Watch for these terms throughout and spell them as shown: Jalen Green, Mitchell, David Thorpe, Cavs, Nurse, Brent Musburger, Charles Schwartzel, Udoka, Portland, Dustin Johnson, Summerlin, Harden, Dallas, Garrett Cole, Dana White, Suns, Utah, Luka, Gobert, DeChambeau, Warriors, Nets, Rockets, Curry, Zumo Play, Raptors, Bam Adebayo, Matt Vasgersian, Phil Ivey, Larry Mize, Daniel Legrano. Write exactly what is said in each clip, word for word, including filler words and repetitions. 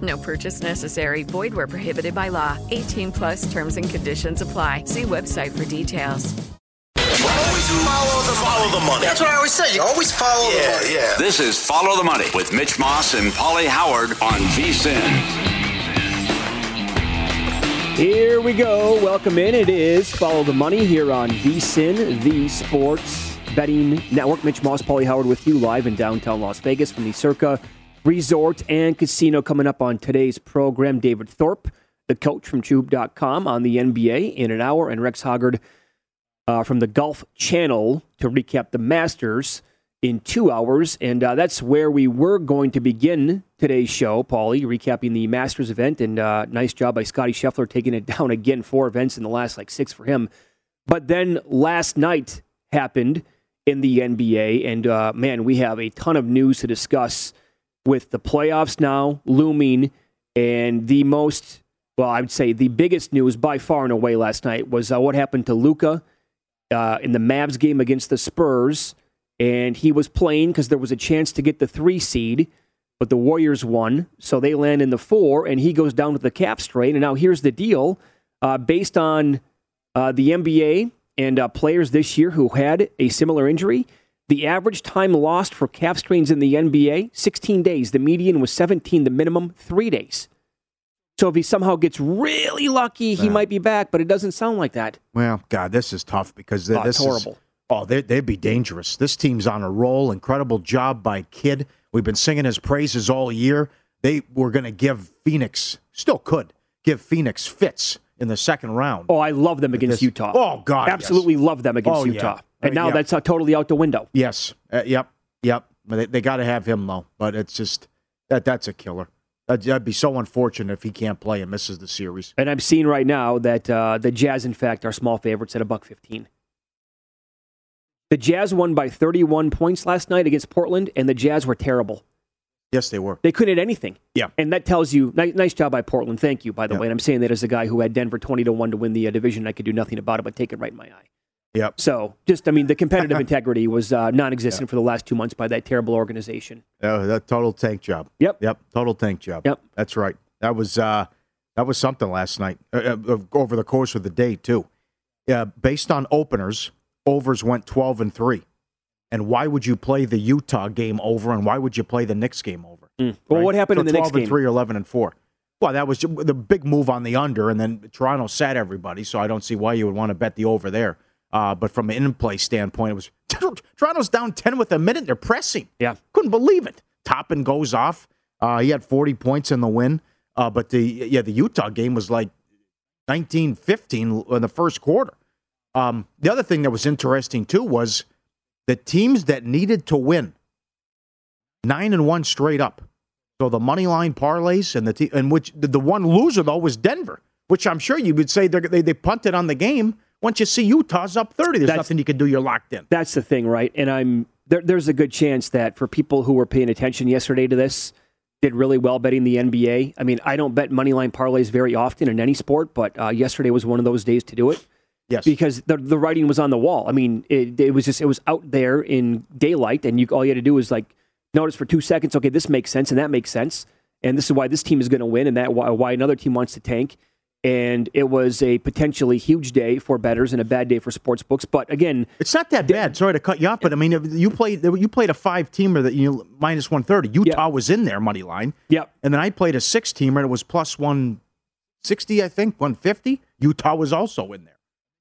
No purchase necessary. Void where prohibited by law. eighteen plus terms and conditions apply. See website for details. Always follow the, follow the money. That's what I always say. You always follow yeah, the money. Yeah. This is Follow the Money with Mitch Moss and Paulie Howard on V S I N. Here we go. Welcome in. It is Follow the Money here on V S I N, the sports betting network. Mitch Moss, Paulie Howard with you live in downtown Las Vegas from the Circa Resort and Casino. Coming up on today's program, David Thorpe, the coach from tube dot com, on the N B A in an hour, and Rex Hoggard uh, from the Golf Channel to recap the Masters in two hours. And uh, that's where we were going to begin today's show, Paulie, recapping the Masters event. And uh, nice job by Scottie Scheffler taking it down again. Four events in the last like six for him. But then last night happened in the N B A. And uh, man, we have a ton of news to discuss with the playoffs now looming. And the most, well, I would say the biggest news by far and away last night was uh, what happened to Luka uh, in the Mavs game against the Spurs. And he was playing because there was a chance to get the three seed, but the Warriors won. So they land in the four, and he goes down with the cap strain. And now here's the deal. Uh, based on uh, the N B A and uh, players this year who had a similar injury, the average time lost for calf strains in the N B A, sixteen days. The median was seventeen, the minimum, three days. So if he somehow gets really lucky, he yeah. might be back, but it doesn't sound like that. Well, God, this is tough because th- oh, this horrible. Is, oh, they, they'd be dangerous. This team's on a roll. Incredible job by Kidd. We've been singing his praises all year. They were going to give Phoenix, still could, give Phoenix fits in the second round. Oh, I love them against this, Utah. Oh, God, Absolutely yes. love them against oh, Utah. Yeah. And now yep. that's totally out the window. Yes. Uh, yep. Yep. They, they got to have him, though. But it's just, that that's a killer. That'd, that'd be so unfortunate if he can't play and misses the series. And I'm seeing right now that uh, the Jazz, in fact, are small favorites at a buck fifteen. The Jazz won by thirty-one points last night against Portland, and the Jazz were terrible. Yes, they were. They couldn't hit anything. Yeah. And that tells you, nice, nice job by Portland. Thank you, by the yeah. way. And I'm saying that as a guy who had Denver twenty to one to win the uh, division. I could do nothing about it, but take it right in my eye. Yep. So, just, I mean, the competitive integrity was uh, non-existent yep. for the last two months by that terrible organization. Oh, that total tank job. Yep. Yep. Total tank job. Yep. That's right. That was uh, that was something last night, uh, over the course of the day, too. Uh, based on openers, overs went twelve and three. And why would you play the Utah game over, and why would you play the Knicks game over? Mm. Right? Well, what happened so in the Knicks game? twelve and three or eleven and four. Well, that was the big move on the under, and then Toronto sat everybody, so I don't see why you would want to bet the over there. Uh, but from an in-play standpoint, it was Toronto's down ten with a minute. They're pressing. Yeah. Couldn't believe it. Toppin goes off. Uh, he had forty points in the win. Uh, but the yeah the Utah game was like nineteen fifteen in the first quarter. Um, the other thing that was interesting, too, was the teams that needed to win, nine and one straight up. So the money line parlays, and the te- and which the one loser, though, was Denver, which I'm sure you would say they they punted on the game. Once you see Utah's up thirty, there's that's, nothing you can do. You're locked in. That's the thing, right? And I'm there, there's a good chance that for people who were paying attention yesterday to this, did really well betting the N B A. I mean, I don't bet money line parlays very often in any sport, but uh, yesterday was one of those days to do it. Yes, because the the writing was on the wall. I mean, it, it was just it was out there in daylight, and you all you had to do was like notice for two seconds. Okay, this makes sense, and that makes sense, and this is why this team is going to win, and that why, why another team wants to tank. And it was a potentially huge day for bettors and a bad day for sports books. But again, it's not that bad. Sorry to cut you off, but I mean, you played you played a five teamer that you minus one thirty. Utah yep. was in their money line. Yep. And then I played a six teamer and it was plus one sixty, I think one fifty. Utah was also in there.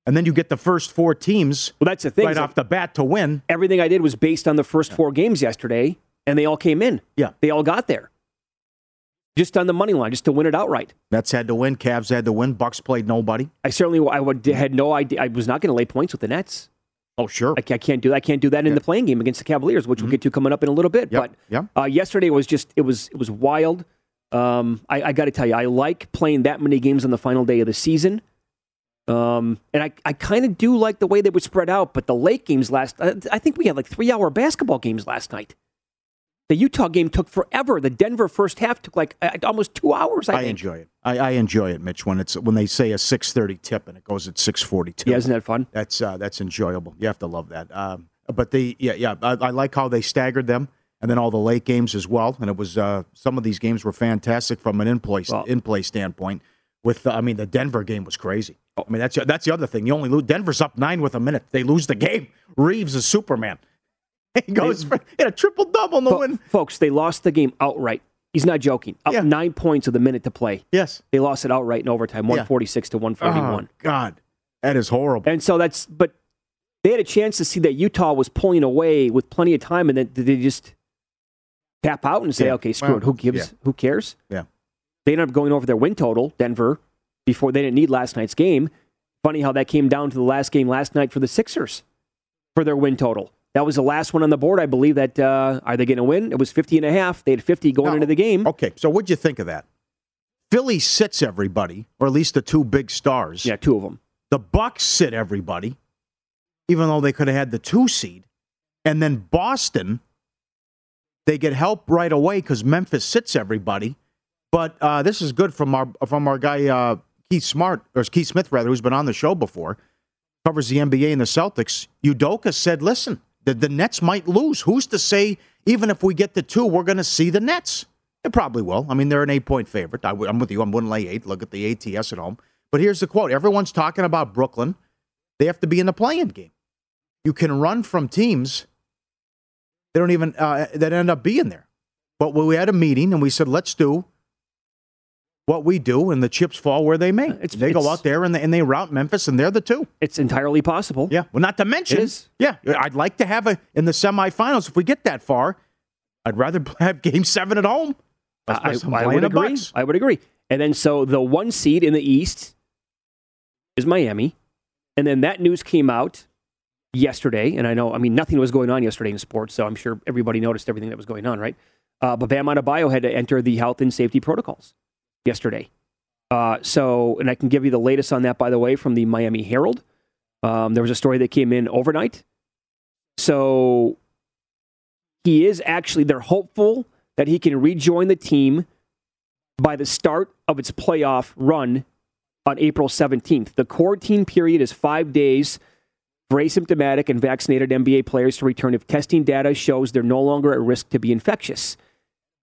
And then you get the first four teams. Well, that's the thing, right off the bat to win. Everything I did was based on the first four games yesterday, and they all came in. Yeah, they all got there. Just on the money line, just to win it outright. Nets had to win. Cavs had to win. Bucks played nobody. I certainly I would, had no idea. I was not going to lay points with the Nets. Oh, sure. I, I can't do that. I can't do that in yeah. the playing game against the Cavaliers, which mm-hmm. we'll get to coming up in a little bit. Yep. But yep. Uh, yesterday was just, it was it was wild. Um, I, I got to tell you, I like playing that many games on the final day of the season. Um, and I, I kind of do like the way they would spread out. But the late games last, I, I think we had like three-hour basketball games last night. The Utah game took forever. The Denver first half took like uh, almost two hours, I, I think. enjoy it. I, I enjoy it, Mitch, when it's when they say a six thirty tip and it goes at six forty-two. Yeah, isn't that fun? That's uh, that's enjoyable. You have to love that. Um, but they, yeah, yeah, I, I like how they staggered them, and then all the late games as well. And it was uh, some of these games were fantastic from an in-play well, in-play standpoint. With uh, I mean, the Denver game was crazy. I mean, that's that's the other thing. You only lose. Denver's up nine with a minute. They lose the game. Reeves is Superman. He goes for hit a triple double in the win. Folks, they lost the game outright. He's not joking. Up yeah. nine points with a minute to play. Yes. They lost it outright in overtime, one forty-six yeah. to one forty-one. Oh, God. That is horrible. And so that's, but they had a chance to see that Utah was pulling away with plenty of time, and then they just tap out and say, yeah. okay, screw well, it. Who gives? Yeah. Who cares? Yeah. They ended up going over their win total, Denver, before they didn't need last night's game. Funny how that came down to the last game last night for the Sixers for their win total. That was the last one on the board, I believe, that uh, are they going to win? It was fifty and a half. They had fifty going no. into the game. Okay, so what'd you think of that? Philly sits everybody, or at least the two big stars. Yeah, two of them. The Bucks sit everybody, even though they could have had the two seed. And then Boston, they get help right away because Memphis sits everybody. But uh, this is good from our from our guy uh, Keith Smart or Keith Smith rather, who's been on the show before, covers the N B A and the Celtics. Udoka said, "Listen, the, the Nets might lose. Who's to say even if we get the two, we're going to see the Nets? They probably will. I mean, they're an eight-point favorite. I w- I'm with you. I'm wouldn't lay eight. Look at the A T S at home. But here's the quote. Everyone's talking about Brooklyn. They have to be in the play-in game. You can run from teams that don't even uh, that end up being there. But we had a meeting and we said, let's do what we do, and the chips fall where they may. It's, they it's, go out there and they, and they rout Memphis, and they're the two. It's entirely possible. Yeah. Well, not to mention, it is. yeah, I'd like to have a in the semifinals if we get that far. I'd rather have Game Seven at home. I, I would agree. Bucks. I would agree. And then so the one seed in the East is Miami, and then that news came out yesterday. And I know, I mean, nothing was going on yesterday in sports, so I'm sure everybody noticed everything that was going on, right? Uh, but Bam Adebayo had to enter the health and safety protocols yesterday. Uh, so, and I can give you the latest on that, by the way, from the Miami Herald. Um, there was a story that came in overnight. So he is actually, they're hopeful that he can rejoin the team by the start of its playoff run on April seventeenth. The quarantine period is five days for asymptomatic and vaccinated N B A players to return if testing data shows they're no longer at risk to be infectious.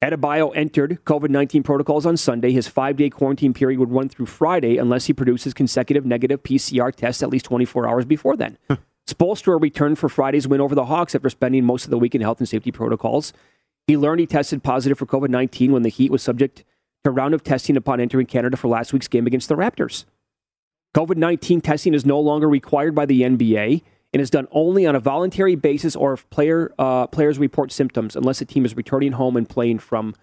Adebayo entered COVID nineteen protocols on Sunday. His five-day quarantine period would run through Friday unless he produces consecutive negative P C R tests at least twenty-four hours before then. Spoelstra returned for Friday's win over the Hawks after spending most of the week in health and safety protocols. He learned he tested positive for COVID nineteen when the Heat was subject to a round of testing upon entering Canada for last week's game against the Raptors. COVID nineteen testing is no longer required by the N B A and is done only on a voluntary basis or if player uh, players report symptoms, unless the team is returning home and playing from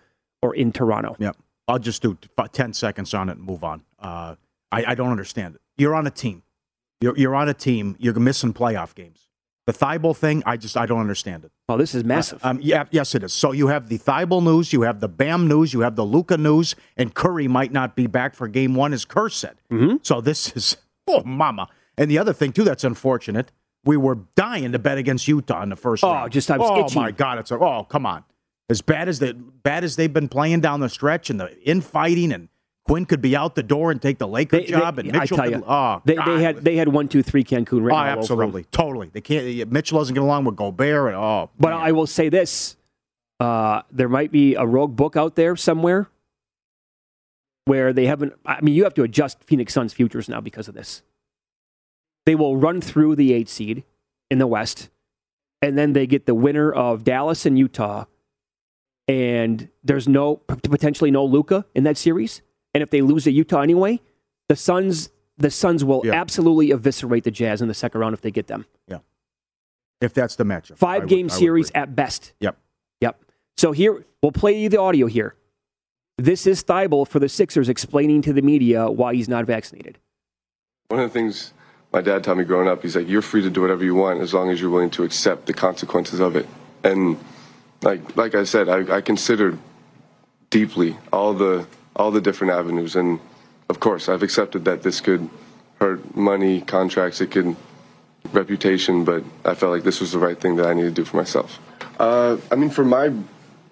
or in Toronto. Yep. I'll just do ten seconds on it and move on. Uh, I, I don't understand it. You're on a team. You're, you're on a team. You're missing playoff games. The Thibault thing, I just, I don't understand it. Oh, this is massive. Uh, um, yeah, yes, it is. So you have the Thibault news, you have the Bam news, you have the Luka news, and Curry might not be back for game one, as Kerr said. Mm-hmm. So this is, oh, mama. And the other thing, too, that's unfortunate, we were dying to bet against Utah in the first oh, round. Oh, just I was oh, itching. my God. It's a, oh, come on. As bad as, the, bad as they've been playing down the stretch and the infighting, and Quinn could be out the door and take the Laker they, job, they, and Mitchell. I tell you, could, oh, they, they had they had one, two, three Cancun. Right oh, absolutely, totally. They can't. Mitchell doesn't get along with Gobert and oh. But man. I will say this: uh, there might be a rogue book out there somewhere where they haven't. I mean, you have to adjust Phoenix Suns futures now because of this. They will run through the eight seed in the West, and then they get the winner of Dallas and Utah, and there's no potentially no Luka in that series. And if they lose to Utah anyway, the Suns the Suns will yeah. absolutely eviscerate the Jazz in the second round if they get them. Yeah. If that's the matchup. Five-game series at best. Yep. Yep. So here, we'll play you the audio here. This is Thibault for the Sixers explaining to the media why he's not vaccinated. One of the things my dad taught me growing up, he's like, you're free to do whatever you want as long as you're willing to accept the consequences of it. And like like I said, I, I considered deeply all the... all the different avenues. And of course, I've accepted that this could hurt money, contracts, it could reputation, but I felt like this was the right thing that I needed to do for myself. Uh, I mean, for my,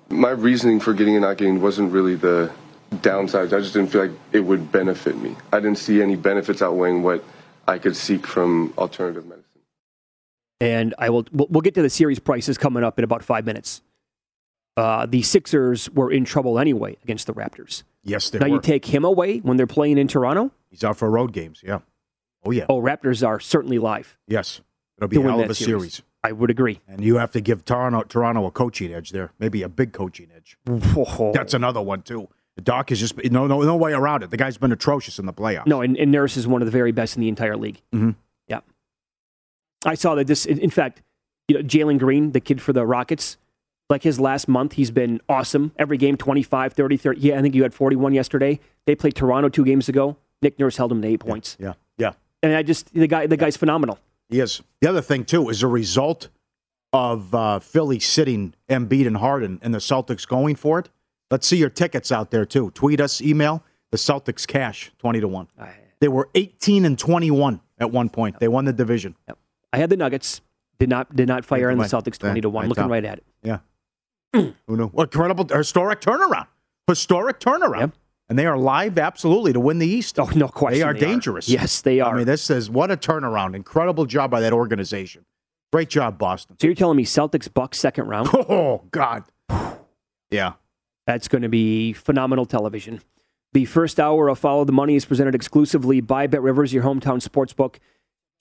my reasoning for getting and not getting wasn't really the downsides. I just didn't feel like it would benefit me. I didn't see any benefits outweighing what I could seek from alternative medicine. And I will, we'll get to the series prices coming up in about five minutes. Uh, the Sixers were in trouble anyway against the Raptors. Yes, they now were. Now you take him away when they're playing in Toronto? He's out for road games, yeah. Oh, yeah. Oh, Raptors are certainly live. Yes. It'll be a hell of a series. series. I would agree. And you have to give Toronto, Toronto a coaching edge there. Maybe a big coaching edge. Whoa. That's another one, too. The Doc is just, no no, no way around it. The guy's been atrocious in the playoffs. No, and, and Nurse is one of the very best in the entire league. Mm-hmm. Yeah. I saw that this, in fact, you know, Jalen Green, the kid for the Rockets, like his last month, he's been awesome. Every game, twenty-five, thirty, thirty. Yeah, I think you had forty-one yesterday. They played Toronto two games ago. Nick Nurse held him to eight yeah, points. Yeah, yeah. And I just, the guy, the yeah. guy's phenomenal. He is. The other thing, too, is a result of uh, Philly sitting Embiid and Harden and the Celtics going for it. Let's see your tickets out there, too. Tweet us, email, the Celtics cash, twenty to one. I, they were eighteen and twenty-one at one point. Yep. They won the division. Yep. I had the Nuggets. Did not did not fire on the Celtics twenty to one. Looking right at it. Yeah. Who knew? Incredible, historic turnaround. Historic turnaround. Yep. And they are live, absolutely, to win the East. Oh, no question. They are they dangerous. Are. Yes, they are. I mean, this is, what a turnaround. Incredible job by that organization. Great job, Boston. So you're telling me Celtics, Bucks, second round? Oh, God. Yeah. That's going to be phenomenal television. The first hour of Follow the Money is presented exclusively by Bet Rivers, your hometown sportsbook.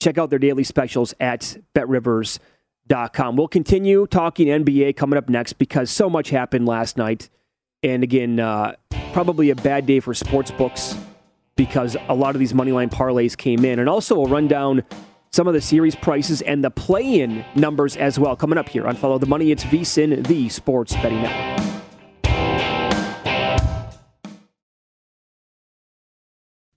Check out their daily specials at Bet Rivers dot com. We'll continue talking N B A coming up next because so much happened last night. And again, uh, probably a bad day for sports books because a lot of these moneyline parlays came in. And also we'll run down some of the series prices and the play-in numbers as well. Coming up here on Follow the Money, it's V S I N, the Sports Betting Network.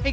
Hey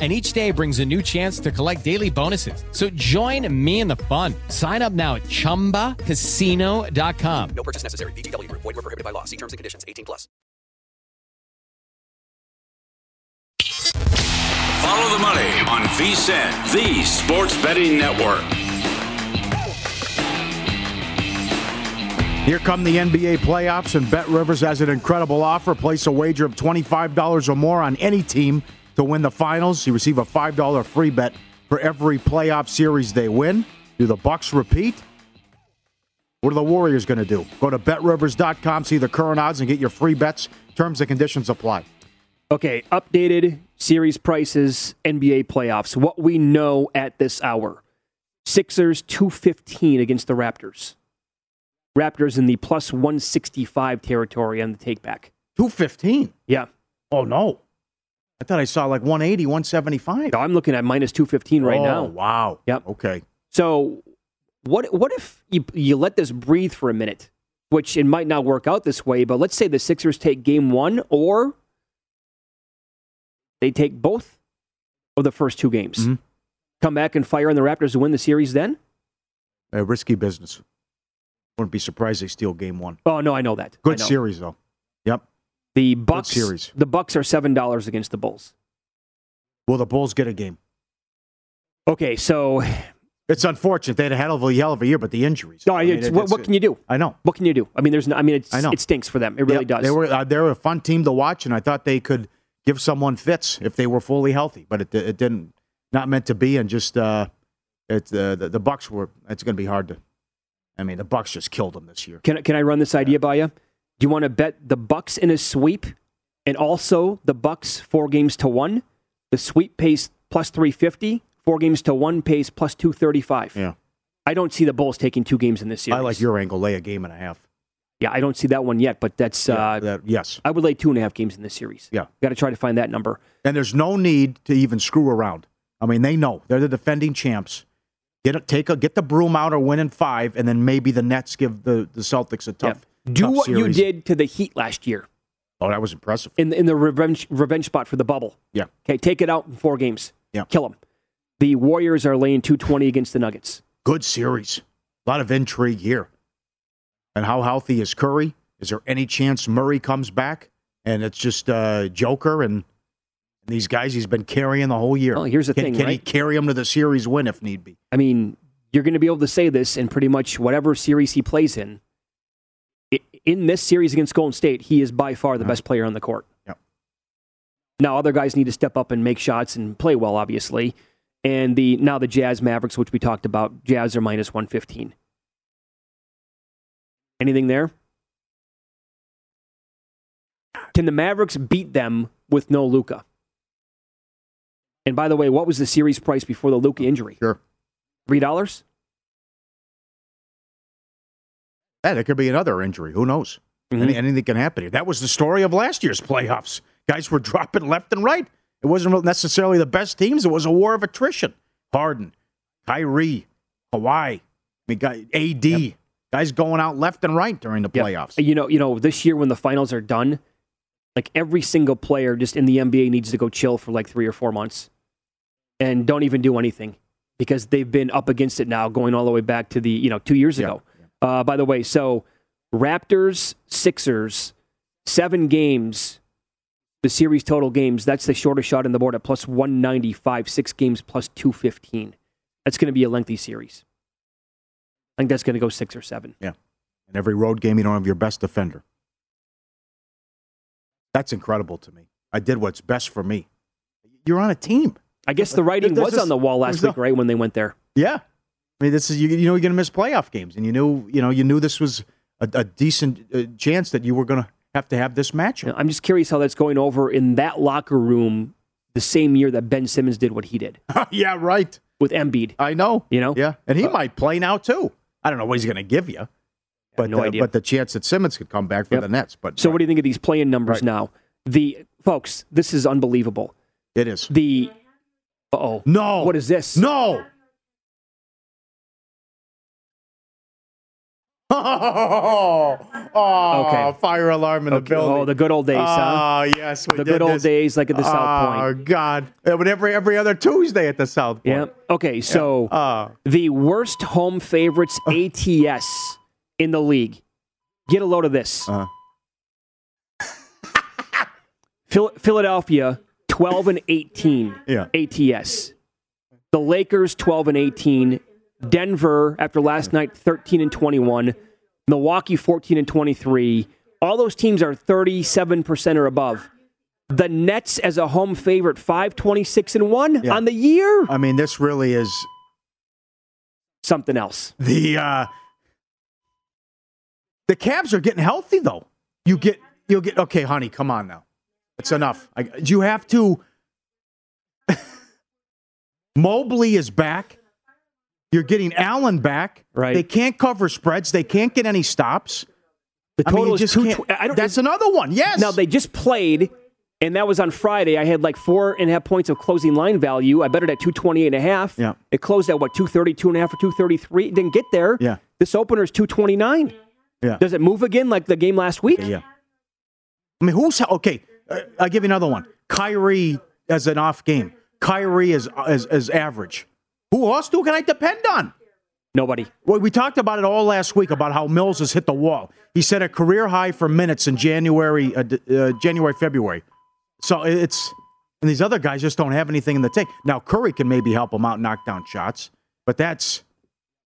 And each day brings a new chance to collect daily bonuses. So join me in the fun. Sign up now at chumba casino dot com. No purchase necessary. V G W Group. Void where prohibited by law. See terms and conditions. eighteen plus. Follow the money on V S I N, the sports betting network. Here come the N B A playoffs, and Bet Rivers has an incredible offer. Place a wager of twenty-five dollars or more on any team to win the finals. You receive a five dollars free bet for every playoff series they win. Do the Bucks repeat? What are the Warriors going to do? Go to Bet Rivers dot com, see the current odds, and get your free bets. Terms and conditions apply. Okay, updated series prices, N B A playoffs. What we know at this hour. Sixers, two fifteen against the Raptors. Raptors in the plus one sixty-five territory on the takeback. two fifteen? Yeah. Oh, no. I thought I saw like one eighty, one seventy-five. No, I'm looking at minus two fifteen right oh, now. Oh, wow. Yep. Okay. So... What what if you, you let this breathe for a minute, which it might not work out this way, but let's say the Sixers take game one or they take both of the first two games. Mm-hmm. Come back and fire on the Raptors to win the series then? A risky business. Wouldn't be surprised they steal game one. Oh, no, I know that. Good know. series, though. Yep. The Bucks, Good series. The Bucks are seven dollars against the Bulls. Will the Bulls get a game? Okay, so... It's unfortunate. They had a hell of a hell of a year, but the injuries. No, I mean, it's, it's, what, what can you do? I know. What can you do? I mean, there's. No, I mean, it's, I know. It stinks for them. It really yeah, does. They were uh, they were a fun team to watch, and I thought they could give someone fits if they were fully healthy, but it it didn't. Not meant to be, and just uh, it's uh, the the Bucks were. It's going to be hard to. I mean, the Bucks just killed them this year. Can can I run this idea yeah. by you? Do you want to bet the Bucks in a sweep, and also the Bucks four games to one? The sweep pays plus three fifty. Four games to one pays plus two thirty-five. Yeah. I don't see the Bulls taking two games in this series. I like your angle. Lay a game and a half. Yeah, I don't see that one yet, but that's... Yeah, uh, that, yes. I would lay two and a half games in this series. Yeah. Got to try to find that number. And there's no need to even screw around. I mean, they know. They're the defending champs. Get a, take a, get the broom out or win in five, and then maybe the Nets give the, the Celtics a tough yeah. Do tough what series. You did to the Heat last year. Oh, that was impressive. In, in the revenge revenge spot for the bubble. Yeah. Okay, take it out in four games. Yeah. Kill them. The Warriors are laying two twenty against the Nuggets. Good series. A lot of intrigue here. And how healthy is Curry? Is there any chance Murray comes back? And it's just uh, Joker and these guys he's been carrying the whole year. Well, here's the can, thing, Can right? he carry them to the series win if need be? I mean, you're going to be able to say this in pretty much whatever series he plays in. In this series against Golden State, he is by far the best player on the court. Yep. Now, other guys need to step up and make shots and play well, obviously. And the now the Jazz Mavericks, which we talked about, Jazz are minus one fifteen. Anything there? Can the Mavericks beat them with no Luka? And by the way, what was the series price before the Luka injury? Sure. three dollars? Yeah, there could be another injury. Who knows? Mm-hmm. Any, anything can happen here. That was the story of last year's playoffs. Guys were dropping left and right. It wasn't necessarily the best teams. It was a war of attrition. Harden, Kyrie, Kawhi, A D, yep. guys going out left and right during the playoffs. Yep. You know, you know, this year when the finals are done, like every single player just in the N B A needs to go chill for like three or four months and don't even do anything because they've been up against it now going all the way back to the, you know, two years yep. ago. Yep. Uh, by the way, so Raptors, Sixers, seven games. The series total games, that's the shortest shot on the board at plus one ninety-five, six games plus two fifteen. That's going to be a lengthy series. I think that's going to go six or seven. Yeah. And every road game, you don't have your best defender. That's incredible to me. I did what's best for me. you're on a team. I guess the writing was just on the wall last week, no, right, when they went there. Yeah. I mean, this is, you, you know, you're going to miss playoff games, and you knew, you know, you knew this was a, a decent uh, chance that you were going to have to have this matchup. Now, I'm just curious how that's going over in that locker room the same year that Ben Simmons did what he did. Yeah, right. With Embiid. I know. You know? Yeah. And he uh, might play now, too. I don't know what he's going to give you. But, no uh, idea. But the chance that Simmons could come back for yep. the Nets. But So right. what do you think of these play-in numbers right. now? The folks, this is unbelievable. It is. The... Uh-oh. No. What is this? No. Oh, oh okay. Fire alarm in okay. the building. Oh, the good old days, oh, huh? Oh, yes. We the did good old this. days, like at the oh, South Point. Oh, God. But every, every other Tuesday at the South Point. Yeah. Okay, so yeah. uh. the worst home favorites A T S in the league. Get a load of this. Uh-huh. Phil- Philadelphia, twelve and eighteen yeah. A T S. The Lakers, twelve and eighteen. Denver, after last night, thirteen and twenty-one. Milwaukee, fourteen and twenty-three. All those teams are thirty-seven percent or above. The Nets as a home favorite, five twenty-six and one yeah. on the year. I mean, this really is something else. The uh, the Cavs are getting healthy, though. You get, you'll get, okay, honey, come on now. It's enough. I, you have to. Mobley is back. You're getting Allen back. Right. They can't cover spreads. They can't get any stops. The total I mean, is two. Tw- I don't, that's another one. Yes. Now, they just played, and that was on Friday. I had like four and a half points of closing line value. I bet it at two twenty-eight and a half. Yeah. It closed at, what, two thirty-two and a half or two thirty-three? It didn't get there. Yeah. This opener is two twenty-nine. Yeah. Does it move again like the game last week? Yeah. I mean, who's... Okay, I'll give you another one. Kyrie as an off game. Kyrie is as as average. Who else do can I depend on? Nobody. Well, we talked about it all last week about how Mills has hit the wall. He set a career high for minutes in January, uh, uh, January, February. So it's, and these other guys just don't have anything in the tank. Now, Curry can maybe help him out and knock down shots, but that's.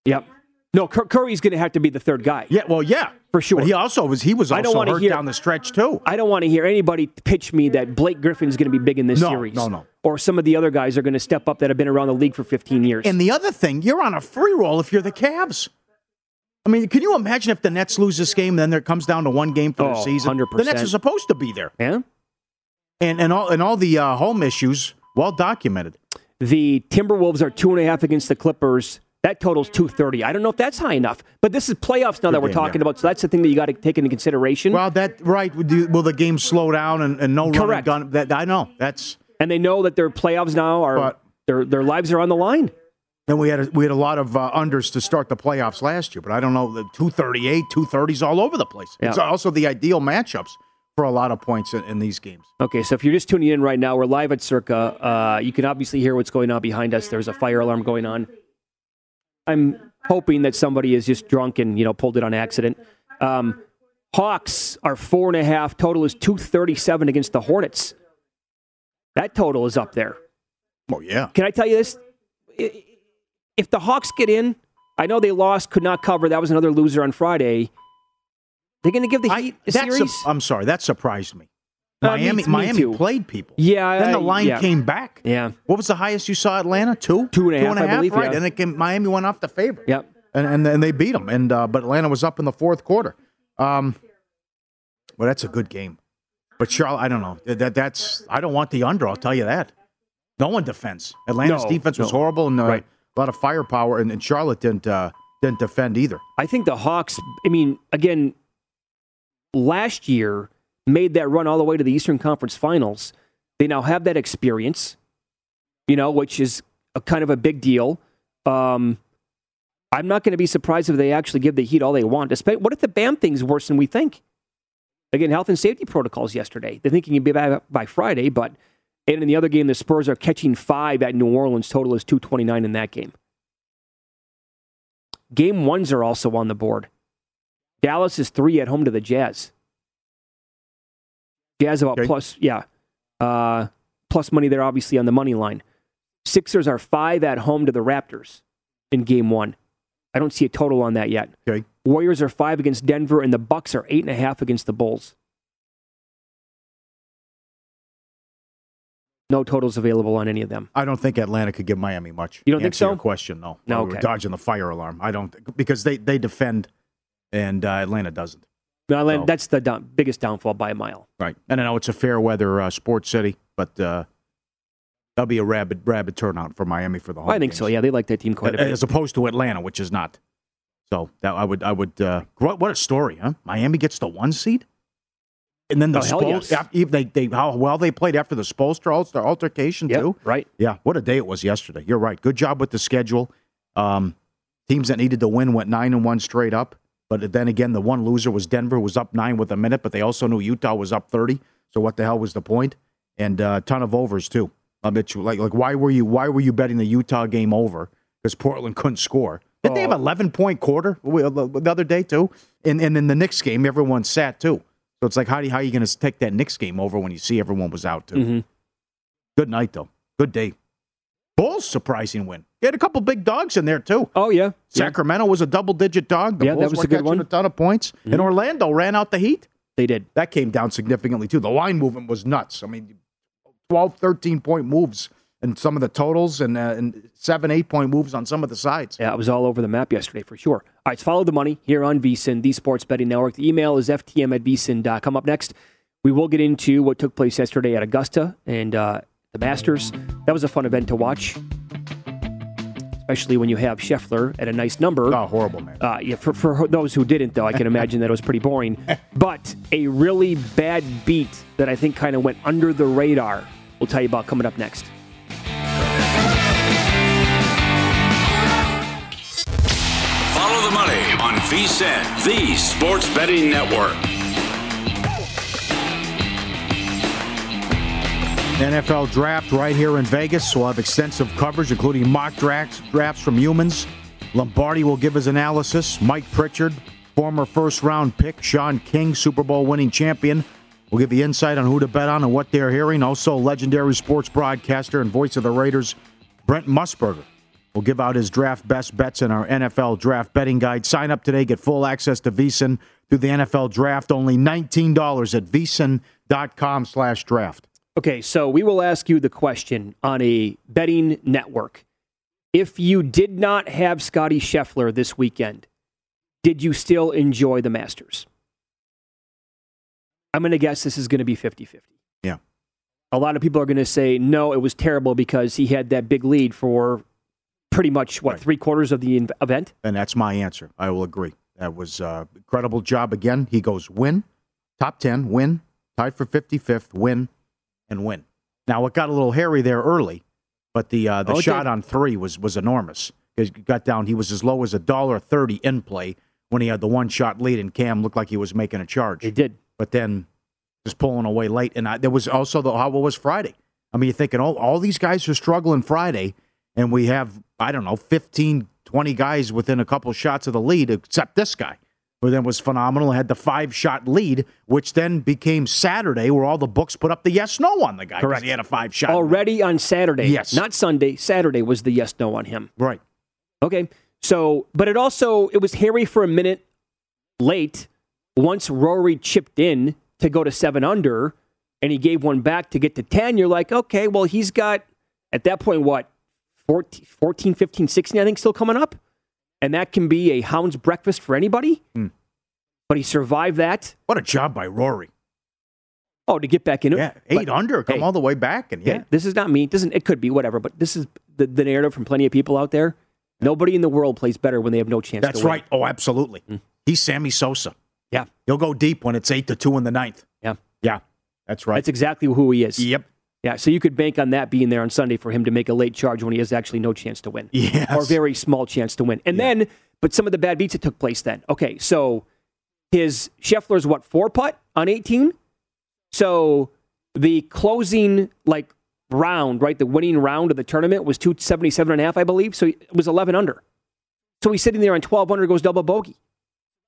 Yep. No, Curry's going to have to be the third guy. Yeah, well, yeah. For sure. But he also was, he was also hurt hear, down the stretch, too. I don't want to hear anybody pitch me that Blake Griffin is going to be big in this no, series. No, no, no. Or some of the other guys are going to step up that have been around the league for fifteen years. And the other thing, you're on a free roll if you're the Cavs. I mean, can you imagine if the Nets lose this game, then there comes down to one game for oh, the season? one hundred percent. The Nets are supposed to be there. Yeah. And and all and all the uh, home issues, well documented. The Timberwolves are two and a half against the Clippers. That total's two thirty. I don't know if that's high enough, but this is playoffs now that we're talking about, so that's the thing that you got to take into consideration. Well, that right? Will the game slow down and, and no run and gun? That, I know that's and they know that their playoffs now are but, their their lives are on the line. And we had a, we had a lot of uh, unders to start the playoffs last year, but I don't know the two thirty-eight, two thirties all over the place. Yeah. It's also the ideal matchups for a lot of points in, in these games. Okay, so if you're just tuning in right now, we're live at Circa. Uh, you can obviously hear what's going on behind us. There's a fire alarm going on. I'm hoping that somebody is just drunk and, you know, pulled it on accident. Um, Hawks are four and a half. Total is two thirty-seven against the Hornets. That total is up there. Oh, yeah. Can I tell you this? If the Hawks get in, I know they lost, could not cover. That was another loser on Friday. They're going to give the Heat I, a series? Su- I'm sorry. That surprised me. Miami, uh, me, me Miami too. played people. Yeah, then the line yeah. came back. Yeah, what was the highest you saw? Atlanta two, two and a half, two and a half I believe, right? Yeah. And it came, Miami went off the favorite. Yep, and and, and they beat them. And uh, but Atlanta was up in the fourth quarter. Um, well, that's a good game. But Charlotte, I don't know. That that's I don't want the under. I'll tell you that. No one defends. Atlanta's no, defense was no. horrible, and uh, right. a lot of firepower. And, and Charlotte didn't uh, didn't defend either. I think the Hawks. I mean, again, last year. Made that run all the way to the Eastern Conference Finals. They now have that experience, you know, which is a kind of a big deal. Um, I'm not going to be surprised if they actually give the Heat all they want. What if the Bam thing's worse than we think? Again, health and safety protocols yesterday. They're thinking he'd be back by Friday, but and in the other game, the Spurs are catching five at New Orleans. Total is two twenty-nine in that game. Game ones are also on the board. Dallas is three at home to the Jazz. Jazz about okay. plus, yeah, uh, plus money there, obviously, on the money line. Sixers are five at home to the Raptors in game one. I don't see a total on that yet. Okay. Warriors are five against Denver, and the Bucks are eight and a half against the Bulls. No totals available on any of them. I don't think Atlanta could give Miami much. You don't think so? Answer your question, no. No, okay. We were dodging the fire alarm. I don't think, because they, they defend, and uh, Atlanta doesn't. No, Atlanta, so. That's the down, biggest downfall by a mile. Right. And I know it's a fair weather uh, sports city, but uh, that'll be a rabid, rabid turnout for Miami for the whole. I think games. So. Yeah, they like that team quite a bit, as opposed to Atlanta, which is not. So that I would, I would. Uh, what a story, huh? Miami gets the one seed. And then the oh, Spolstra, yes. they, they, how well they played after the Spolstra, their altercation, yep, too. Right. Yeah, what a day it was yesterday. You're right. Good job with the schedule. Um, teams that needed to win went nine and one straight up. But then again, the one loser was Denver, was up nine with a minute, but they also knew Utah was up thirty. So what the hell was the point? And a uh, ton of overs, too. I bet you, like, like why were you why were you betting the Utah game over? Because Portland couldn't score. Didn't oh. they have an eleven-point quarter the other day, too? And, and in the Knicks game, everyone sat, too. So it's like, how, do, how are you going to take that Knicks game over when you see everyone was out, too? Mm-hmm. Good night, though. Good day. Bulls, surprising win. They had a couple big dogs in there, too. Oh, yeah. Sacramento yeah. was a double-digit dog. The yeah, Bulls that was a good one. A ton of points. Mm-hmm. And Orlando ran out the Heat. They did. That came down significantly, too. The line movement was nuts. I mean, twelve, thirteen-point moves in some of the totals and, uh, and seven, eight-point moves on some of the sides. Yeah, it was all over the map yesterday, for sure. All right, follow the money here on V S I N, the Sports Betting Network. The email is f t m at v s i n dot com. Up next, we will get into what took place yesterday at Augusta and uh, the Masters. That was a fun event to watch, especially when you have Scheffler at a nice number. Oh, horrible, man. Uh, yeah, for, for those who didn't, though, I can imagine that it was pretty boring. But a really bad beat that I think kind of went under the radar. We'll tell you about coming up next. The money on V S I N, the Sports Betting Network. N F L Draft right here in Vegas. We'll have extensive coverage, including mock drafts, drafts from humans. Lombardi will give his analysis. Mike Pritchard, former first-round pick. Sean King, Super Bowl-winning champion, will give the insight on who to bet on and what they're hearing. Also, legendary sports broadcaster and voice of the Raiders, Brent Musburger. We'll give out his draft best bets in our N F L Draft Betting Guide. Sign up today. Get full access to VSiN through the N F L Draft. Only nineteen dollars at vsin.com slash draft. Okay, so we will ask you the question on a betting network. If you did not have Scottie Scheffler this weekend, did you still enjoy the Masters? I'm going to guess this is going to be fifty-fifty. Yeah. A lot of people are going to say, no, it was terrible because he had that big lead for... pretty much, what, right. three quarters of the event? And that's my answer. I will agree. That was an uh, incredible job again. He goes win, top ten, win, tied for fifty-fifth, win, and win. Now, it got a little hairy there early, but the uh, the oh, shot did. on three was was enormous. He got down. He was as low as one dollar thirty in play when he had the one-shot lead, and Cam looked like he was making a charge. He did. But then just pulling away late. And I, there was also the how was Friday. I mean, you're thinking, oh, all these guys are struggling Friday, and we have, I don't know, fifteen, twenty guys within a couple shots of the lead, except this guy, who then was phenomenal, had the five-shot lead, which then became Saturday, where all the books put up the yes-no on the guy. Correct. He had a five-shot. Already on Saturday. Yes. Not Sunday. Saturday was the yes-no on him. Right. Okay. So, but it also, it was hairy for a minute late once Rory chipped in to go to seven under, and he gave one back to get to ten. You're like, okay, well, he's got, at that point, what? fourteen, fifteen, sixteen, I think, still coming up. And that can be a hound's breakfast for anybody. Mm. But he survived that. What a job by Rory. Oh, to get back in it. Yeah, eight but, under, come hey, all the way back. And yeah. yeah. This is not me. It, doesn't, it could be, whatever. But this is the, the narrative from plenty of people out there. Nobody in the world plays better when they have no chance That's to win. That's right. Oh, absolutely. Mm. He's Sammy Sosa. Yeah. He'll go deep when it's eight to two in the ninth. Yeah. Yeah. That's right. That's exactly who he is. Yep. Yeah, so you could bank on that being there on Sunday for him to make a late charge when he has actually no chance to win. Yes. Or very small chance to win. And yeah. then, but some of the bad beats that took place then. Okay, so his Scheffler's, what, four-putt on eighteen? So the closing, like, round, right, the winning round of the tournament was two seventy-seven and a half, I believe. So it was eleven under. So he's sitting there on twelve under, goes double bogey.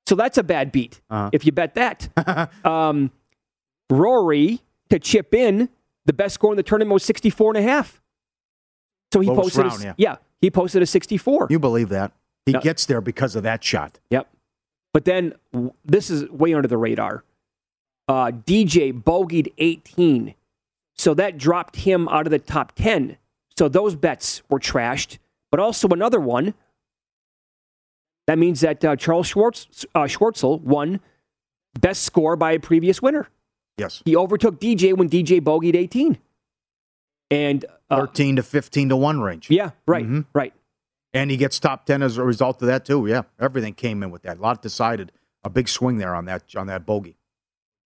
So that's a bad beat, uh-huh. if you bet that. um, Rory, to chip in, the best score in the tournament was sixty-four and a half. So he Lowest posted round, a, yeah. yeah, he posted a sixty-four. You believe that. He no. gets there because of that shot. Yep. But then this is way under the radar. Uh, D J bogeyed eighteen So that dropped him out of the top ten. So those bets were trashed. But also another one. That means that uh, Charles Schwartz, uh, Schwartzel won best score by a previous winner. Yes. He overtook D J when D J bogeyed eighteen. And uh, thirteen to fifteen to one range. Yeah, right, mm-hmm. right. And he gets top ten as a result of that, too. Yeah, everything came in with that. A lot decided. A big swing there on that on that bogey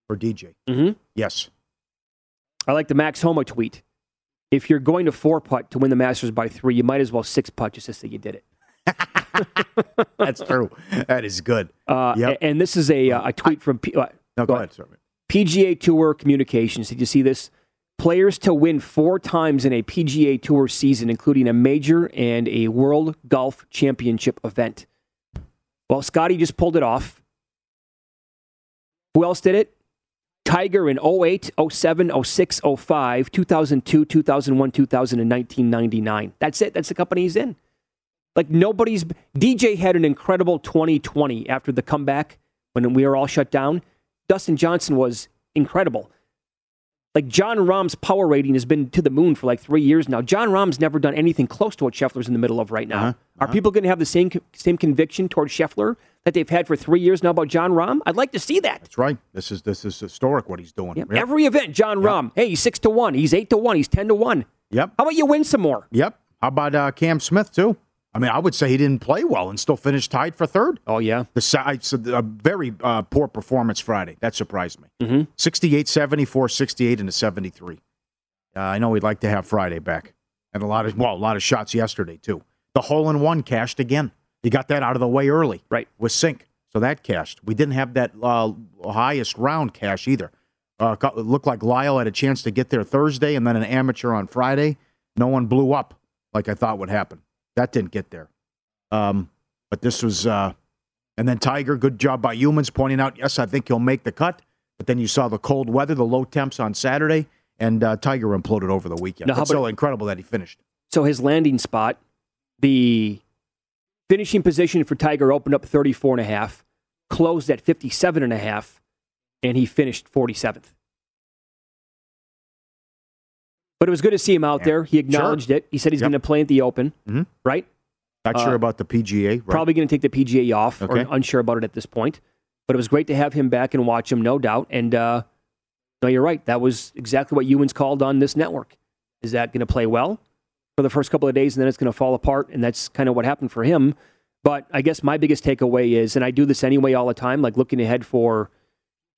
for D J. Mm-hmm. Yes. I like the Max Homa tweet. If you're going to four-putt to win the Masters by three, you might as well six-putt just to say you did it. That's true. That is good. Uh, yep. And this is a, a tweet from... P- no, go, go ahead. ahead. P G A Tour Communications. Did you see this? Players to win four times in a P G A Tour season, including a major and a World Golf Championship event. Well, Scottie just pulled it off. Who else did it? Tiger in oh eight, oh seven, oh six, oh five, two thousand two, two thousand one, two thousand, and nineteen ninety-nine. That's it. That's the company he's in. Like nobody's... D J had an incredible twenty twenty after the comeback when we were all shut down. Dustin Johnson was incredible. Like John Rahm's power rating has been to the moon for like three years now. John Rahm's never done anything close to what Scheffler's in the middle of right now. Uh-huh. Are uh-huh. people going to have the same same conviction toward Scheffler that they've had for three years now about John Rahm? I'd like to see that. That's right. This is this is historic what he's doing. Yep. Yep. Every event, John yep. Rahm. Hey, he's six to one. He's eight to one. He's ten to one. Yep. How about you win some more? Yep. How about uh, Cam Smith too? I mean, I would say he didn't play well and still finished tied for third. Oh, yeah. The A very uh, poor performance Friday. That surprised me. Mm-hmm. sixty-eight seventy-four, sixty-eight, and a seventy-three. Uh, I know we'd like to have Friday back. And a lot of, well, a lot of shots yesterday, too. The hole-in-one cashed again. You got that out of the way early. Right. With Sink. So that cashed. We didn't have that uh, highest round cash either. Uh, it looked like Lyle had a chance to get there Thursday and then an amateur on Friday. No one blew up like I thought would happen. That didn't get there. Um, but this was, uh, and then Tiger, good job by humans pointing out, yes, I think he'll make the cut. But then you saw the cold weather, the low temps on Saturday, and uh, Tiger imploded over the weekend. It's so incredible that he finished. So his landing spot, the finishing position for Tiger opened up thirty-four and a half, closed at fifty-seven and a half, and he finished forty-seventh. But it was good to see him out yeah. there. He acknowledged sure. it. He said he's yep. going to play at the Open, mm-hmm. right? Not uh, sure about the P G A. Right? Probably going to take the P G A off. Okay. Or unsure about it at this point. But it was great to have him back and watch him, no doubt. And uh, no, you're right. That was exactly what Ewan's called on this network. Is that going to play well for the first couple of days, and then it's going to fall apart? And that's kind of what happened for him. But I guess my biggest takeaway is, and I do this anyway all the time, like looking ahead for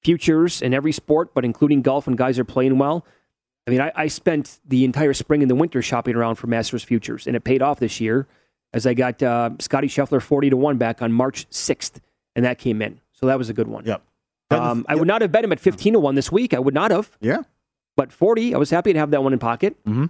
futures in every sport, but including golf when guys are playing well. I mean, I, I spent the entire spring and the winter shopping around for Masters futures, and it paid off this year as I got uh, Scottie Scheffler forty to one back on March sixth, and that came in. So that was a good one. Yep. Um, yep. I would not have bet him at fifteen to one this week. I would not have. Yeah. But forty, I was happy to have that one in pocket. Mm-hmm.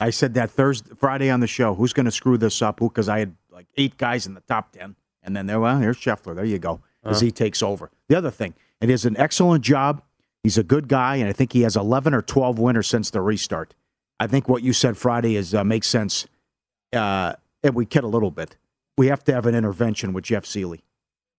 I said that Thursday, Friday on the show, who's going to screw this up? Who? Because I had like eight guys in the top ten, and then there, well, here's Scheffler. There you go. Because uh-huh. he takes over. The other thing, it is an excellent job. He's a good guy, and I think he has eleven or twelve winners since the restart. I think what you said Friday is uh, makes sense, uh, and we kid a little bit. We have to have an intervention with Jeff Seeley.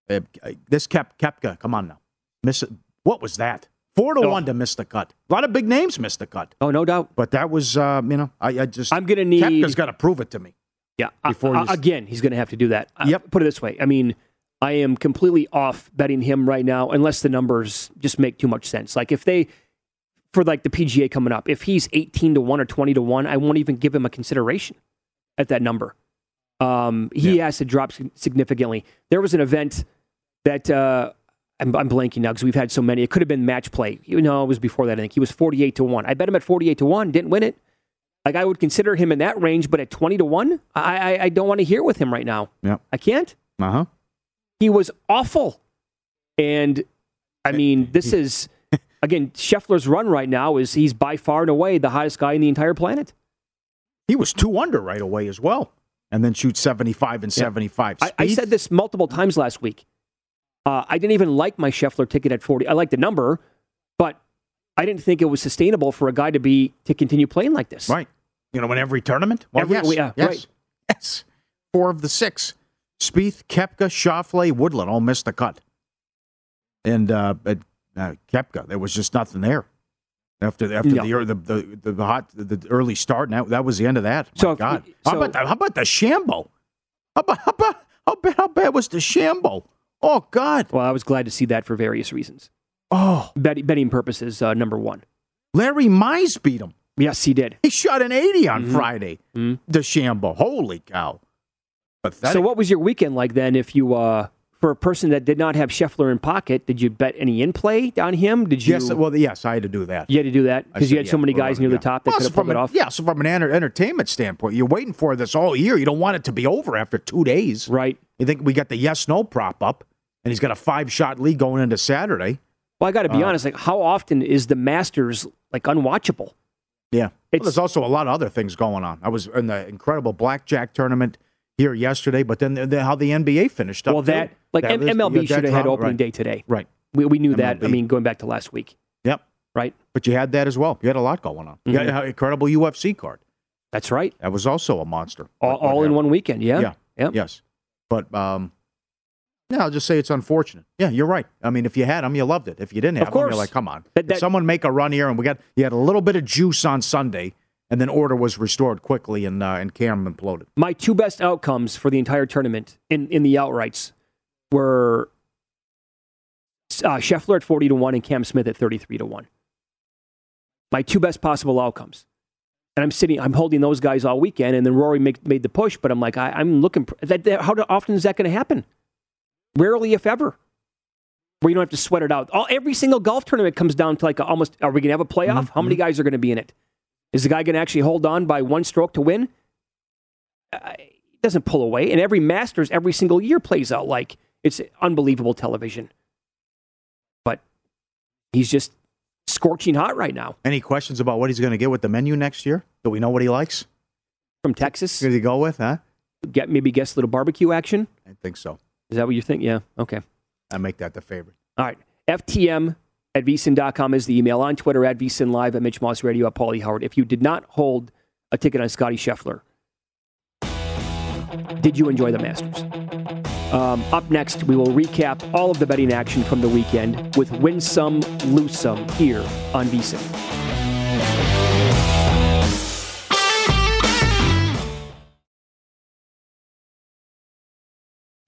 Uh, this Kep- Kepka, come on now. Miss it. What was that? Four to oh. one to miss the cut. A lot of big names missed the cut. Oh, no doubt. But that was, uh, you know, I, I just... I'm going to need... Kepka's got to prove it to me. Yeah. Before uh, he's... Again, he's going to have to do that. Yep. Uh, put it this way. I mean... I am completely off betting him right now, unless the numbers just make too much sense. Like if they, for like the P G A coming up, if he's eighteen to one or twenty to one, I won't even give him a consideration at that number. Um, he yeah. has to drop significantly. There was an event that, uh, I'm, I'm blanking now because we've had so many. It could have been match play. You know, it was before that, I think. He was forty-eight to one. I bet him at forty-eight to one, didn't win it. Like I would consider him in that range, but at twenty to one, I, I, I don't want to hear with him right now. Yeah. I can't. Uh-huh. He was awful. And, I mean, this is, again, Scheffler's run right now is he's by far and away the hottest guy in the entire planet. He was two under right away as well. And then shoots seventy-five and yeah. seventy-five. I, I said this multiple times last week. Uh, I didn't even like my Scheffler ticket at forty. I liked the number, but I didn't think it was sustainable for a guy to be to continue playing like this. Right. You know, in every tournament? Well, every, yes. We, uh, yes. Right. Yes. Four of the six. Spieth, Koepka, Schauffele, Woodland all missed the cut. And uh, uh, Koepka. There was just nothing there after after yeah. the, the the the hot the early start. Now that, that was the end of that. My so, God, so, how about the, how about the Shambo? How about how about how bad, how bad was the Shambo? Oh God! Well, I was glad to see that for various reasons. Oh, Bet, betting purposes, uh, number one. Larry Mize beat him. Yes, he did. He shot an eighty on mm-hmm. Friday. Mm-hmm. DeChambeau, holy cow! Pathetic. So, what was your weekend like then? If you, uh, for a person that did not have Scheffler in pocket, did you bet any in play on him? Did you? Yes, well, yes, I had to do that. You had to do that because you had yeah, so many guys near yeah. the top that well, could have so pulled an, it off. Yeah, so from an entertainment standpoint, you're waiting for this all year. You don't want it to be over after two days, right? You think we got the yes/no prop up, and he's got a five-shot lead going into Saturday. Well, I got to be uh, honest. Like, how often is the Masters like unwatchable? Yeah, well, there's also a lot of other things going on. I was in the incredible blackjack tournament here yesterday, but then the, the, how the N B A finished up. Well, that too. like that M- is, M L B should have had opening right. day today. Right, we we knew M L B. That. I mean, going back to last week. Yep. Right, but you had that as well. You had a lot going on. You mm-hmm. had an incredible U F C card. That's right. That was also a monster. All, all in one weekend. Yeah. Yeah. Yep. Yes. But um, no, I'll just say it's unfortunate. Yeah, you're right. I mean, if you had them, you loved it. If you didn't have them, you're like, come on. That, that, someone make a run here, and we got you had a little bit of juice on Sunday, and then order was restored quickly, and uh, and Cam imploded. My two best outcomes for the entire tournament in, in the outrights were uh, Scheffler at forty to one and Cam Smith at thirty-three to one. My two best possible outcomes, and I'm sitting, I'm holding those guys all weekend, and then Rory make, made the push, but I'm like, I, I'm looking. That, that, how often is that going to happen? Rarely, if ever, where you don't have to sweat it out. All, every single golf tournament comes down to like a, almost, are we going to have a playoff? Mm-hmm. How many guys are going to be in it? Is the guy going to actually hold on by one stroke to win? Uh, it doesn't pull away. And every Masters, every single year plays out like it's unbelievable television. But he's just scorching hot right now. Any questions about what he's going to get with the menu next year? Do we know what he likes? From Texas? Who did he go with, huh? Get, maybe guess a little barbecue action? I think so. Is that what you think? Yeah. Okay. I make that the favorite. All right. F T M at V S I N dot com is the email. On Twitter at V S I N Live, at Mitch Moss Radio, at Paulie Howard. If you did not hold a ticket on Scottie Scheffler, did you enjoy the Masters? Um, up next, we will recap all of the betting action from the weekend with Win Some, Lose Some here on V S I N.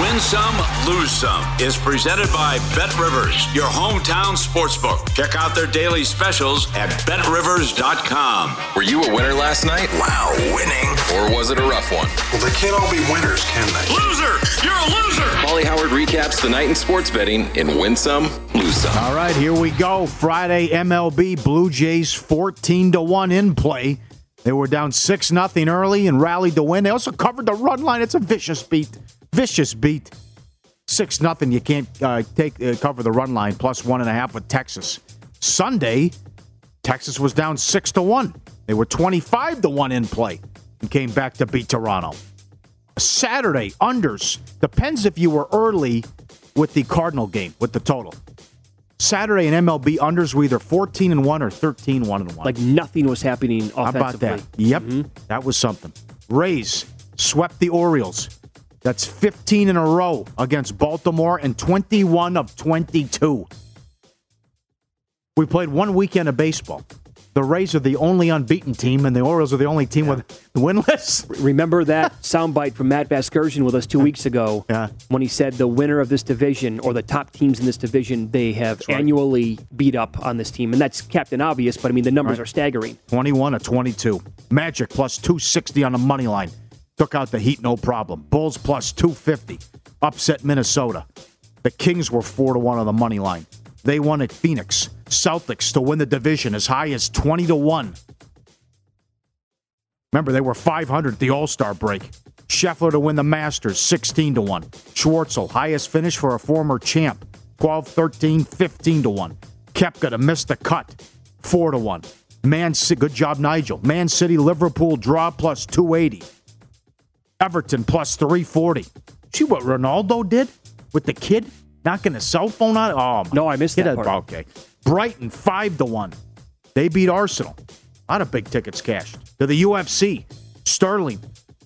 Win Some, Lose Some is presented by Bet Rivers, your hometown sportsbook. Check out their daily specials at Bet Rivers dot com. Were you a winner last night? Wow, winning. Or was it a rough one? Well, they can't all be winners, can they? Loser! You're a loser! Paulie Howard recaps the night in sports betting in Win Some, Lose Some. All right, here we go. Friday, M L B, Blue Jays fourteen to one in play. They were down six nothing early and rallied to win. They also covered the run line. It's a vicious beat. Vicious beat. six nothing. You can't uh, take uh, cover the run line. Plus one and a half with Texas. Sunday, Texas was down six to one. They were twenty-five to one in play and came back to beat Toronto. Saturday, unders. Depends if you were early with the Cardinal game, with the total. Saturday in M L B, unders were either fourteen and one or thirteen one and one. Like nothing was happening offensively. How about that? Yep, mm-hmm. That was something. Rays swept the Orioles. That's fifteen in a row against Baltimore and twenty-one of twenty-two. We played one weekend of baseball. The Rays are the only unbeaten team, and the Orioles are the only team yeah. with the winless. Remember that soundbite from Matt Vasgersian with us two weeks ago yeah. when he said the winner of this division or the top teams in this division, they have that's annually right. beat up on this team. And that's Captain Obvious, but, I mean, the numbers right. are staggering. twenty-one of twenty-two. Magic plus two sixty on the money line. Took out the Heat, no problem. Bulls plus two fifty. Upset Minnesota. The Kings were four to one on the money line. They won at Phoenix. Celtics to win the division as high as twenty to one. Remember, they were five hundred at the All-Star break. Scheffler to win the Masters, sixteen to one. Schwartzel, highest finish for a former champ, twelve thirteen, fifteen to one. Koepka to miss the cut, four to one. Man, good job, Nigel. Man City, Liverpool draw plus two eighty. Everton plus three forty. See what Ronaldo did with the kid? Knocking his cell phone out? Oh, my. No, I missed that part. Okay. Brighton, five to one. They beat Arsenal. A lot of big tickets cashed. To the U F C, Sterling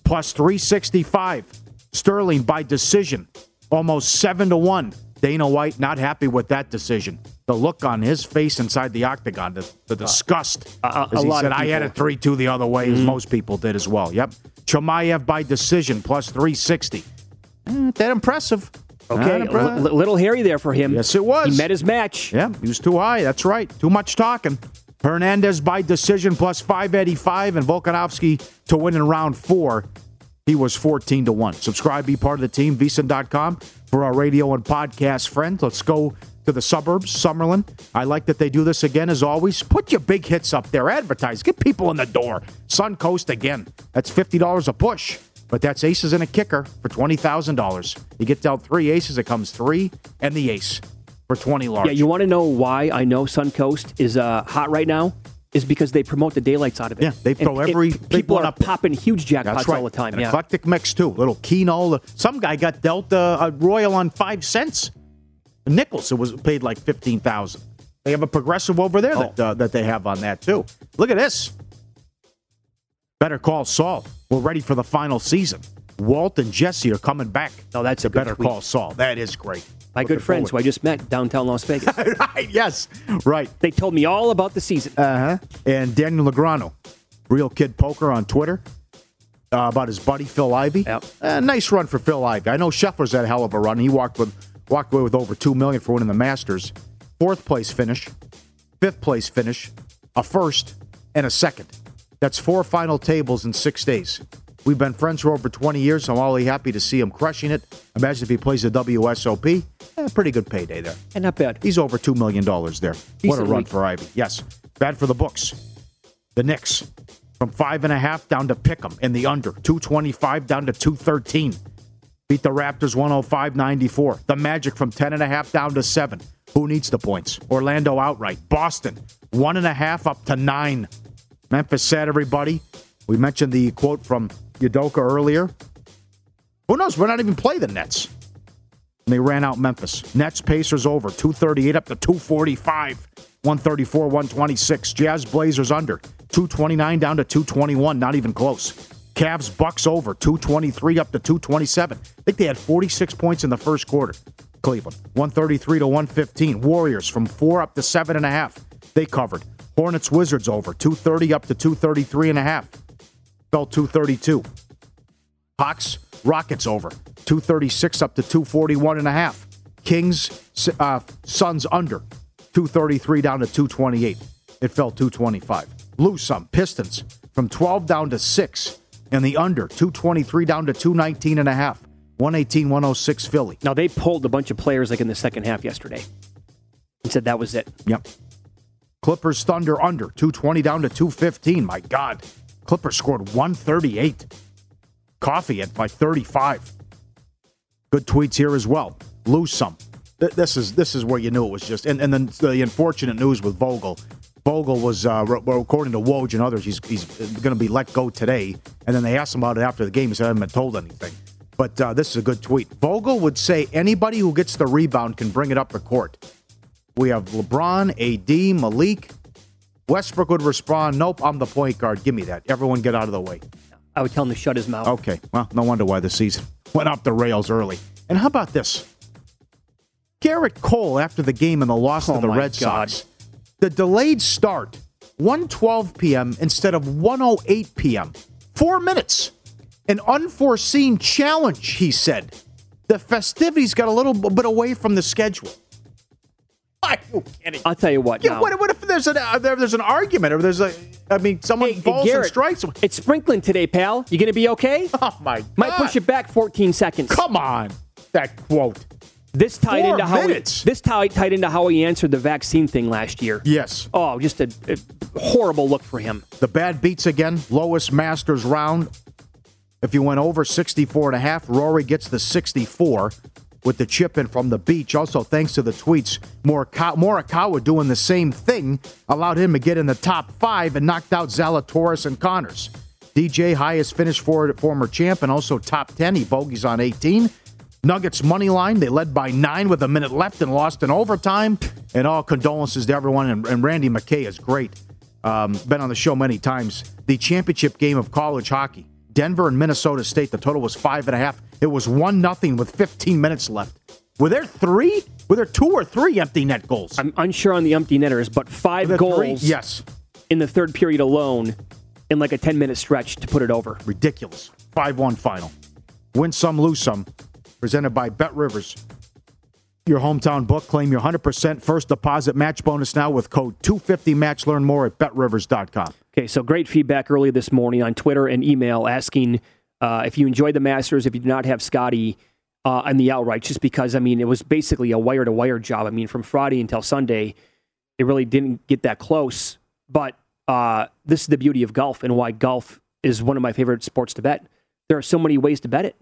plus three sixty-five. Sterling by decision, almost seven to one. Dana White not happy with that decision. The look on his face inside the octagon, the, the disgust. Uh, a, a, a he lot said, I had a three two the other way, mm-hmm. as most people did as well. Yep. Chimaev by decision, plus three sixty. Mm, that impressive. Okay, L- little hairy there for him. Yes, it was. He met his match. Yeah, he was too high. That's right. Too much talking. Hernandez by decision, plus five eighty-five, and Volkanovski to win in round four. He was fourteen to one. Subscribe, be part of the team, V S I N dot com, for our radio and podcast friends. Let's go to the suburbs, Summerlin. I like that they do this again, as always. Put your big hits up there. Advertise. Get people in the door. Suncoast again. That's fifty dollars a push. But that's aces and a kicker for twenty thousand dollars. You get dealt three aces, it comes three and the ace for twenty large. Yeah, you want to know why I know Suncoast is uh, hot right now? Is because they promote the daylights out of it. Yeah, they throw and every it, people are popping huge jackpots right. all the time. An yeah. eclectic mix too. Little Keno. Some guy got dealt uh, a Royal on five cents. Nichols, it was paid like fifteen thousand. They have a progressive over there oh. that uh, that they have on that too. Look at this. Better Call Saul. We're ready for the final season. Walt and Jesse are coming back. Oh, that's a Better tweet. Call Saul. That is great. My Looking good friends forward. Who I just met downtown Las Vegas. Right, yes, right. They told me all about the season. Uh-huh. And Daniel Legrano, Real Kid Poker on Twitter, uh, about his buddy Phil Ivey. Yep. Uh, nice run for Phil Ivey. I know Scheffler's had a hell of a run. He walked with walked away with over two million dollars for winning the Masters. Fourth place finish, fifth place finish, a first, and a second. That's four final tables in six days. We've been friends for over twenty years. So I'm only happy to see him crushing it. Imagine if he plays the W S O P. Eh, pretty good payday there. And not bad. He's over two million dollars there. Decent what a run week. For Ivy. Yes. Bad for the books. The Knicks from five and a half down to pick 'em in the under. two twenty-five down to two thirteen. Beat the Raptors one oh five ninety-four. The Magic from ten and a half down to seven. Who needs the points? Orlando outright. Boston, one and a half up to nine. Memphis said, everybody. We mentioned the quote from Udoka earlier. Who knows? We're not even playing the Nets. And they ran out Memphis. Nets, Pacers over. two thirty-eight up to two forty-five. one thirty-four, one twenty-six. Jazz, Blazers under. two twenty-nine down to two twenty-one. Not even close. Cavs, Bucks over. two twenty-three up to two twenty-seven. I think they had forty-six points in the first quarter. Cleveland. one thirty-three to one fifteen. Warriors from four up to seven and a half. They covered. Hornets, Wizards over. two thirty up to two thirty-three and a half. Fell two thirty-two. Hawks, Rockets over. two thirty-six up to two forty-one and a half. Kings, uh, Suns under. two thirty-three down to two twenty-eight. It fell two twenty-five. Lose some. Pistons from twelve down to six. And the under, two twenty-three down to two nineteen and a half. one eighteen, one oh six Philly. Now, they pulled a bunch of players like in the second half yesterday and said that was it. Yep. Clippers Thunder under, two twenty down to two fifteen. My God. Clippers scored one thirty-eight. Coffee at by thirty-five. Good tweets here as well. Lose some. This is this is where you knew it was just. And, and then the unfortunate news with Vogel. Vogel was, uh, according to Woj and others, he's, he's going to be let go today. And then they asked him about it after the game. He said, I haven't been told anything. But uh, this is a good tweet. Vogel would say anybody who gets the rebound can bring it up the court. We have LeBron, A D, Malik. Westbrook would respond, nope, I'm the point guard. Give me that. Everyone get out of the way. I would tell him to shut his mouth. Okay. Well, no wonder why the season went off the rails early. And how about this? Garrett Cole, after the game and the loss oh to the Red God. Sox, the delayed start, one twelve p.m. instead of one oh eight p.m. Four minutes. An unforeseen challenge, he said. The festivities got a little bit away from the schedule. I, I'll tell you what. Yeah, now. What, what if there's an uh, there, there's an argument or there's a I mean someone hey, balls hey, Garrett, and strikes? It's sprinkling today, pal. You gonna be okay? Oh my God! Might push it back fourteen seconds. Come on, that quote. This tied Four into minutes. how he, this tied tied into how he answered the vaccine thing last year. Yes. Oh, just a, a horrible look for him. The bad beats again. Lowest Masters round. If you went over sixty-four and a half, Rory gets the sixty-four. With the chip in from the beach. Also, thanks to the tweets, Morikawa doing the same thing allowed him to get in the top five and knocked out Zalatoris and Connors. D J, highest finish for former champ and also top ten. He bogeys on eighteen. Nuggets money line. They led by nine with a minute left and lost in overtime. And all condolences to everyone. And, and Randy McKay is great. Um, been on the show many times. The championship game of college hockey. Denver and Minnesota State. The total was five and a half. It was one nothing with fifteen minutes left. Were there three? Were there two or three empty net goals? I'm unsure on the empty netters, but five goals. Three? Yes, in the third period alone, in like a ten minute stretch to put it over. Ridiculous. five one final. Win some, lose some. Presented by Bet Rivers. Your hometown book. Claim your one hundred percent first deposit match bonus now with code two fifty match. Learn more at Bet Rivers dot com. Okay, so great feedback early this morning on Twitter and email asking uh, if you enjoyed the Masters, if you did not have Scottie uh, on the outright, just because, I mean, it was basically a wire-to-wire job. I mean, from Friday until Sunday, it really didn't get that close. But uh, this is the beauty of golf and why golf is one of my favorite sports to bet. There are so many ways to bet it.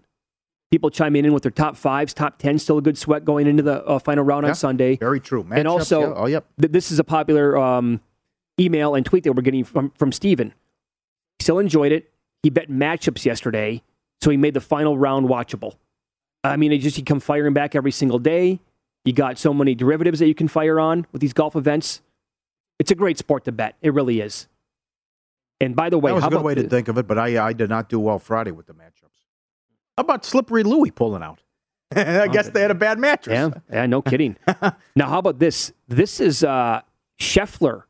People chiming in with their top fives, top tens, still a good sweat going into the uh, final round yeah, on Sunday. Very true. Match and also, up, yeah. oh, yep. th- this is a popular um, email and tweet that we're getting from, from Steven. He still enjoyed it. He bet matchups yesterday, so he made the final round watchable. I mean, it just, you come firing back every single day. You got so many derivatives that you can fire on with these golf events. It's a great sport to bet. It really is. And by the way, that was how a good way to the, think of it, but I, I did not do well Friday with the matchups. How about Slippery Louie pulling out? I guess they had a bad mattress. Yeah, yeah no kidding. Now, how about this? This is uh, Scheffler.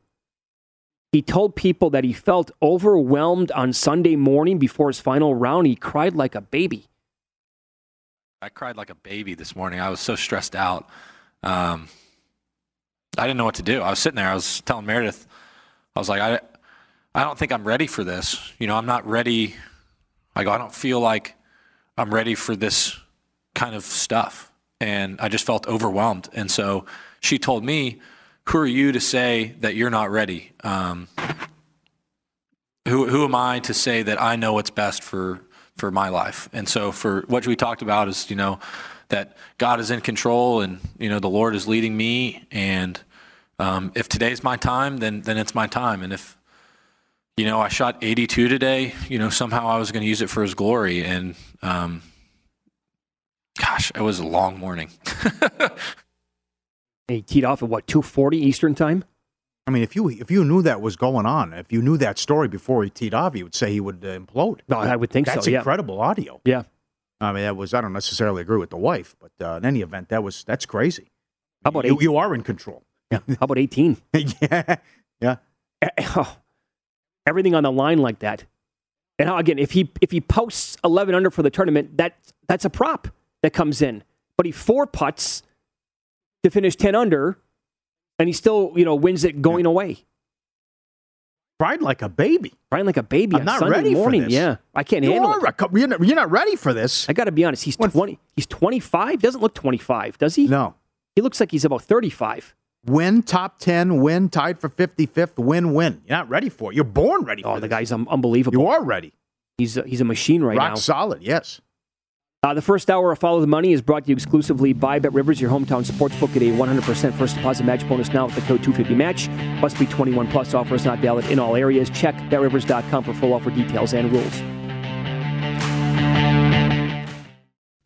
He told people that he felt overwhelmed on Sunday morning before his final round. He cried like a baby. I cried like a baby this morning. I was so stressed out. Um, I didn't know what to do. I was sitting there. I was telling Meredith, I was like, I, I don't think I'm ready for this. You know, I'm not ready. I go, I don't feel like I'm ready for this kind of stuff. And I just felt overwhelmed. And so she told me, who are you to say that you're not ready? Um, who who am I to say that I know what's best for, for my life? And so for what we talked about is, you know, that God is in control and, you know, the Lord is leading me. And um, if today's my time, then then it's my time. And if, you know, I shot eighty-two today, you know, somehow I was going to use it for his glory. And, um, gosh, it was a long morning. He teed off at what, two forty Eastern time? I mean, if you if you knew that was going on, if you knew that story before he teed off, you would say he would uh, implode. No, I would think That's so. That's incredible yeah. audio. Yeah, I mean, that was. I don't necessarily agree with the wife, but uh, in any event, that was that's crazy. How about you? You are in control. Yeah. How about eighteen? yeah, yeah. Oh, everything on the line like that. And again, if he if he posts eleven under for the tournament, that that's a prop that comes in. But he four putts to finish ten under. And he still, you know, wins it going yeah. away. Cried like a baby. Cried like a baby. I'm not Sunday ready morning. For this. Yeah, I can't you handle are, it. You're not, you're not ready for this. I got to be honest. He's twenty. He's twenty-five. Doesn't look twenty-five, does he? No. He looks like he's about thirty-five. Win, top ten, win, tied for fifty-fifth, win, win. You're not ready for it. You're born ready. Oh, for Oh, the this. Guy's um, unbelievable. You are ready. He's a, he's a machine right Rock now. Rock solid. Yes. Uh, the first hour of Follow the Money is brought to you exclusively by Bet Rivers, your hometown sportsbook. At a one hundred percent first deposit match bonus now with the code two fifty match. Must be twenty-one plus. Offer is not valid in all areas. Check Bet Rivers dot com for full offer details and rules.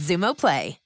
Zumo Play.